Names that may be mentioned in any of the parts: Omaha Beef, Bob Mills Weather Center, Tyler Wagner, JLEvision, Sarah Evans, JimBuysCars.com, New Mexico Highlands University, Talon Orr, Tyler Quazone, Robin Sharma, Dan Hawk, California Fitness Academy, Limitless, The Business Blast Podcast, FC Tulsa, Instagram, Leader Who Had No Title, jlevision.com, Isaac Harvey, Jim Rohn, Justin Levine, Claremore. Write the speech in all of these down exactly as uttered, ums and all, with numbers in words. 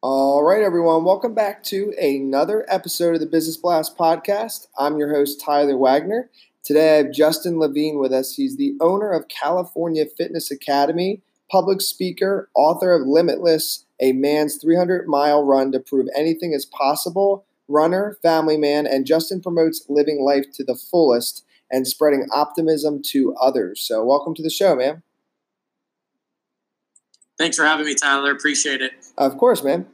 All right, everyone, welcome back to another episode of the Business Blast Podcast. I'm your host, Tyler Wagner. Today, I have Justin Levine with us. He's the owner of California Fitness Academy, public speaker, author of Limitless, a man's three hundred mile run to prove anything is possible, runner, family man, and Justin promotes living life to the fullest and spreading optimism to others. So welcome to the show, man. Thanks for having me, Tyler. Appreciate it. Of course, man.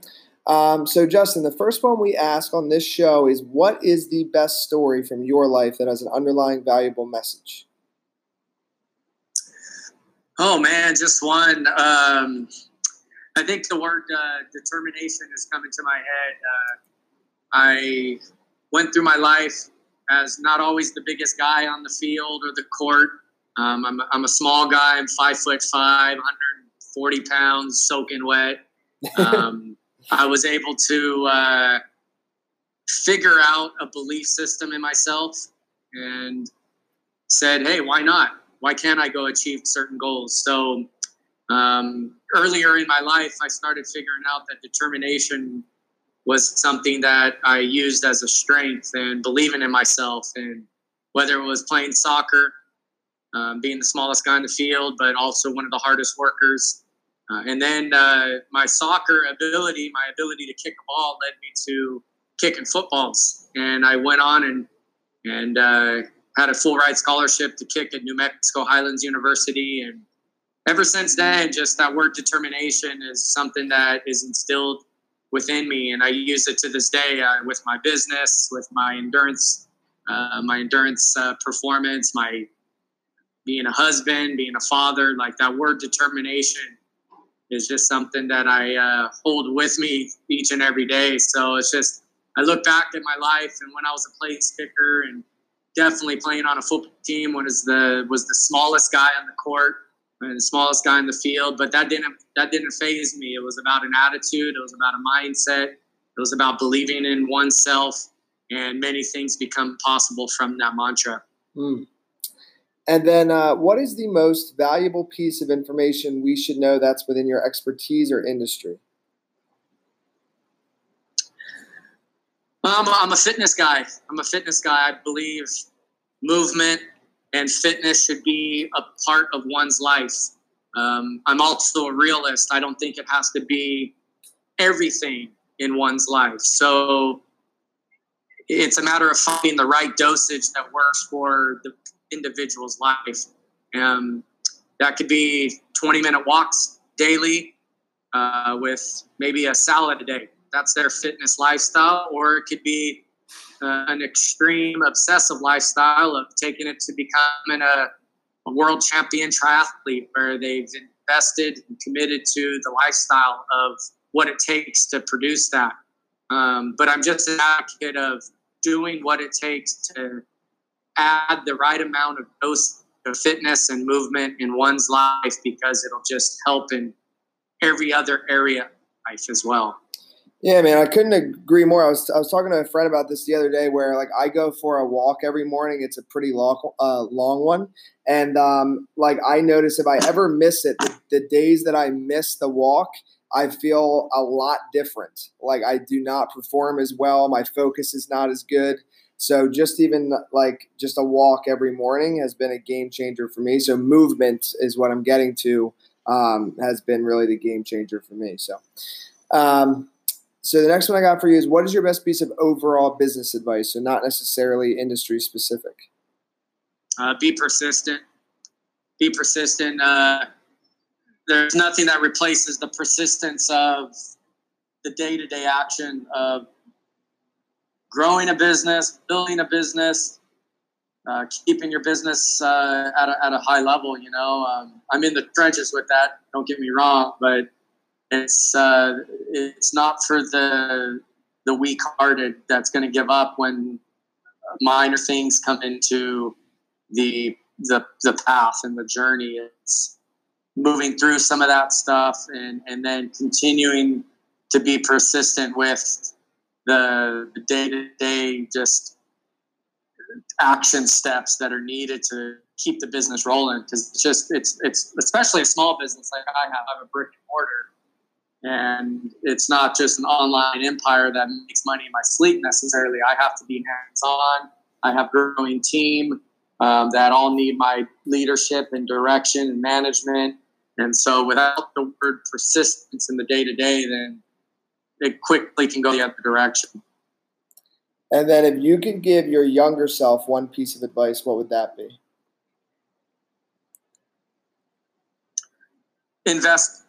Um, so Justin, the first one we ask on this show is, what is the best story from your life that has an underlying valuable message? Oh, man, just one. Um, I think the word uh, determination is coming to my head. Uh, I went through my life as not always the biggest guy on the field or the court. Um, I'm, I'm a small guy. I'm five foot five, one hundred forty pounds, soaking wet. Um, I was able to uh, figure out a belief system in myself and said, hey, why not? Why can't I go achieve certain goals? So um, earlier in my life, I started figuring out that determination was something that I used as a strength, and believing in myself. And whether it was playing soccer, um, being the smallest guy in the field, but also one of the hardest workers. Uh, and then uh, my soccer ability, my ability to kick a ball led me to kicking footballs. And I went on and, and uh, had a full ride scholarship to kick at New Mexico Highlands University. And ever since then, just that word determination is something that is instilled within me, and I use it to this day uh, with my business, with my endurance, uh, my endurance uh, performance, my being a husband, being a father. Like, that word determination is just something that I uh, hold with me each and every day. So it's just, I look back at my life, and when I was a place kicker and definitely playing on a football team, when is the was the smallest guy on the court, and the smallest guy in the field, but that didn't that didn't faze me. It was about an attitude. It was about a mindset. It was about believing in oneself, and many things become possible from that mantra. Mm. And then uh, what is the most valuable piece of information we should know that's within your expertise or industry? Well, I'm, a, I'm a fitness guy. I'm a fitness guy. I believe movement and fitness should be a part of one's life. Um, I'm also a realist. I don't think it has to be everything in one's life. So it's a matter of finding the right dosage that works for the individual's life. Um, that could be twenty minute walks daily uh, with maybe a salad a day. That's their fitness lifestyle. Or it could be Uh, an extreme obsessive lifestyle of taking it to becoming a, a world champion triathlete, where they've invested and committed to the lifestyle of what it takes to produce that. Um, but I'm just an advocate of doing what it takes to add the right amount of dose of fitness and movement in one's life, because it'll just help in every other area of life as well. Yeah, man, I couldn't agree more. I was I was talking to a friend about this the other day, where like I go for a walk every morning. It's a pretty long uh, long one, and um, like I notice if I ever miss it, the, the days that I miss the walk, I feel a lot different. Like, I do not perform as well. My focus is not as good. So just even like just a walk every morning has been a game changer for me. So movement is what I'm getting to, um, has been really the game changer for me. So. Um, So the next one I got for you is, what is your best piece of overall business advice? So not necessarily industry specific. Uh, be persistent. Be persistent. Uh, there's nothing that replaces the persistence of the day-to-day action of growing a business, building a business, uh, keeping your business uh, at, a, at a high level. You know, um, I'm in the trenches with that. Don't get me wrong, but it's uh, it's not for the the weak-hearted that's going to give up when minor things come into the the the path and the journey. It's moving through some of that stuff and and then continuing to be persistent with the day to day. Just action steps that are needed to keep the business rolling. Because it's just, it's, it's especially a small business like I have, I have a brick and mortar. And it's not just an online empire that makes money in my sleep necessarily. I have to be hands-on. I have a growing team um, that all need my leadership and direction and management. And so without the word persistence in the day-to-day, then it quickly can go the other direction. And then if you could give your younger self one piece of advice, what would that be? Invest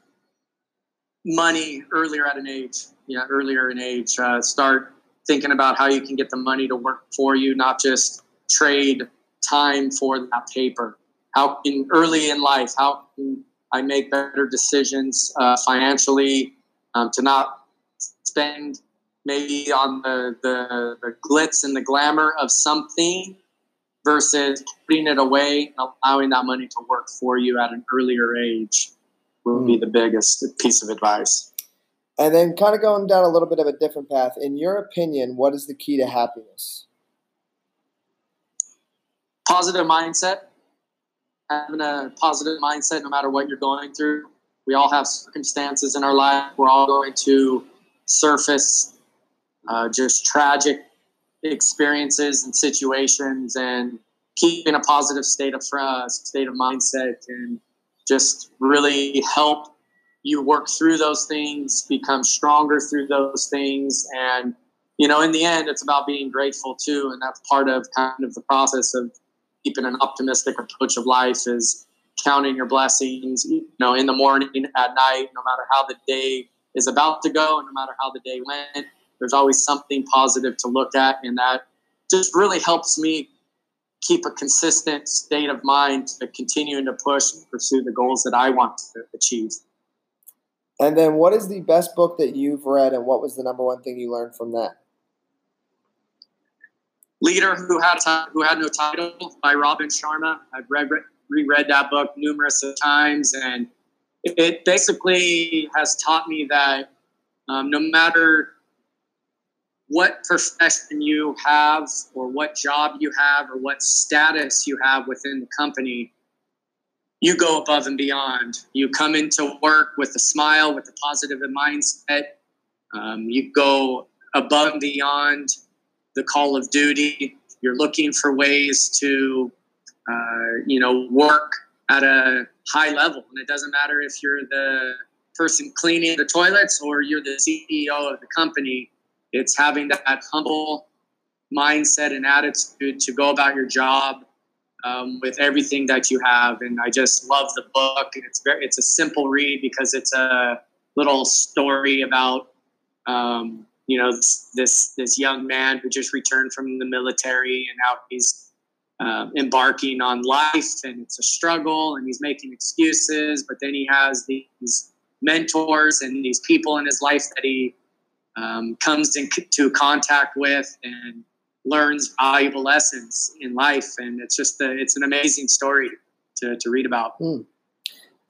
money earlier at an age. Yeah, earlier in age. Uh, start thinking about how you can get the money to work for you, not just trade time for that paper. How in early in life, how can I make better decisions uh, financially um, to not spend maybe on the, the, the glitz and the glamour of something versus putting it away and allowing that money to work for you at an earlier age would be the biggest piece of advice. And then kind of going down a little bit of a different path, in your opinion, what is the key to happiness? Positive mindset. Having a positive mindset no matter what you're going through. We all have circumstances in our life. We're all going to surface Uh, just tragic experiences and situations, and keeping a positive state of uh, state of mindset can just really help you work through those things, become stronger through those things. And, you know, in the end, it's about being grateful too. And that's part of kind of the process of keeping an optimistic approach of life is counting your blessings, you know, in the morning, at night, no matter how the day is about to go and no matter how the day went. There's always something positive to look at, and that just really helps me keep a consistent state of mind to continuing to push and pursue the goals that I want to achieve. And then what is the best book that you've read, and what was the number one thing you learned from that? Leader Who Had Who Had No Title by Robin Sharma. I've read, reread that book numerous times, and it basically has taught me that um, no matter what profession you have or what job you have or what status you have within the company, you go above and beyond. You come into work with a smile, with a positive mindset. Um, you go above and beyond the call of duty. You're looking for ways to, uh, you know, work at a high level. And it doesn't matter if you're the person cleaning the toilets or you're the C E O of the company. It's having that humble mindset and attitude to go about your job um, with everything that you have. And I just love the book. And it's very, it's a simple read because it's a little story about, um, you know, this, this, this young man who just returned from the military and now he's uh, embarking on life, and it's a struggle, and he's making excuses, but then he has these mentors and these people in his life that he, Um, comes into contact with and learns valuable lessons in life. And it's just, a, it's an amazing story to, to read about. Mm.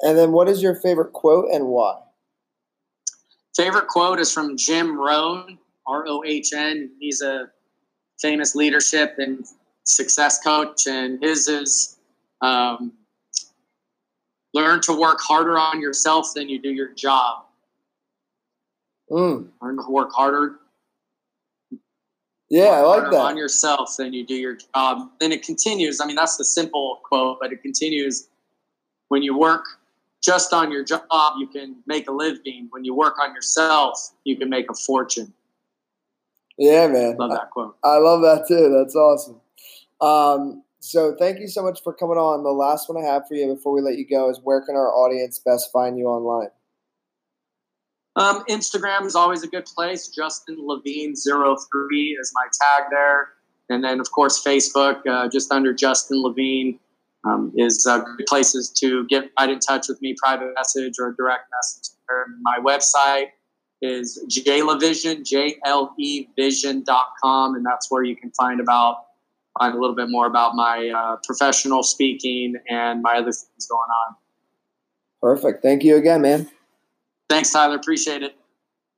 And then what is your favorite quote and why? Favorite quote is from Jim Rohn, R O H N. He's a famous leadership and success coach. And his is, um, learn to work harder on yourself than you do your job. Mm. Learn to work harder. Yeah, I like that. On yourself than you do your job. Then it continues. I mean, that's the simple quote, but it continues. When you work just on your job, you can make a living. When you work on yourself, you can make a fortune. Yeah, man. Love that quote. I, I love that too. That's awesome. Um, so thank you so much for coming on. The last one I have for you before we let you go is, where can our audience best find you online? Um, Instagram is always a good place. Justin Levine zero three is my tag there. And then, of course, Facebook, uh, just under Justin Levine, um, is uh, good places to get right in touch with me, private message or direct message. My website is JLEvision, J L E vision dot com, and that's where you can find about find a little bit more about my uh, professional speaking and my other things going on. Perfect. Thank you again, man. Thanks, Tyler. Appreciate it.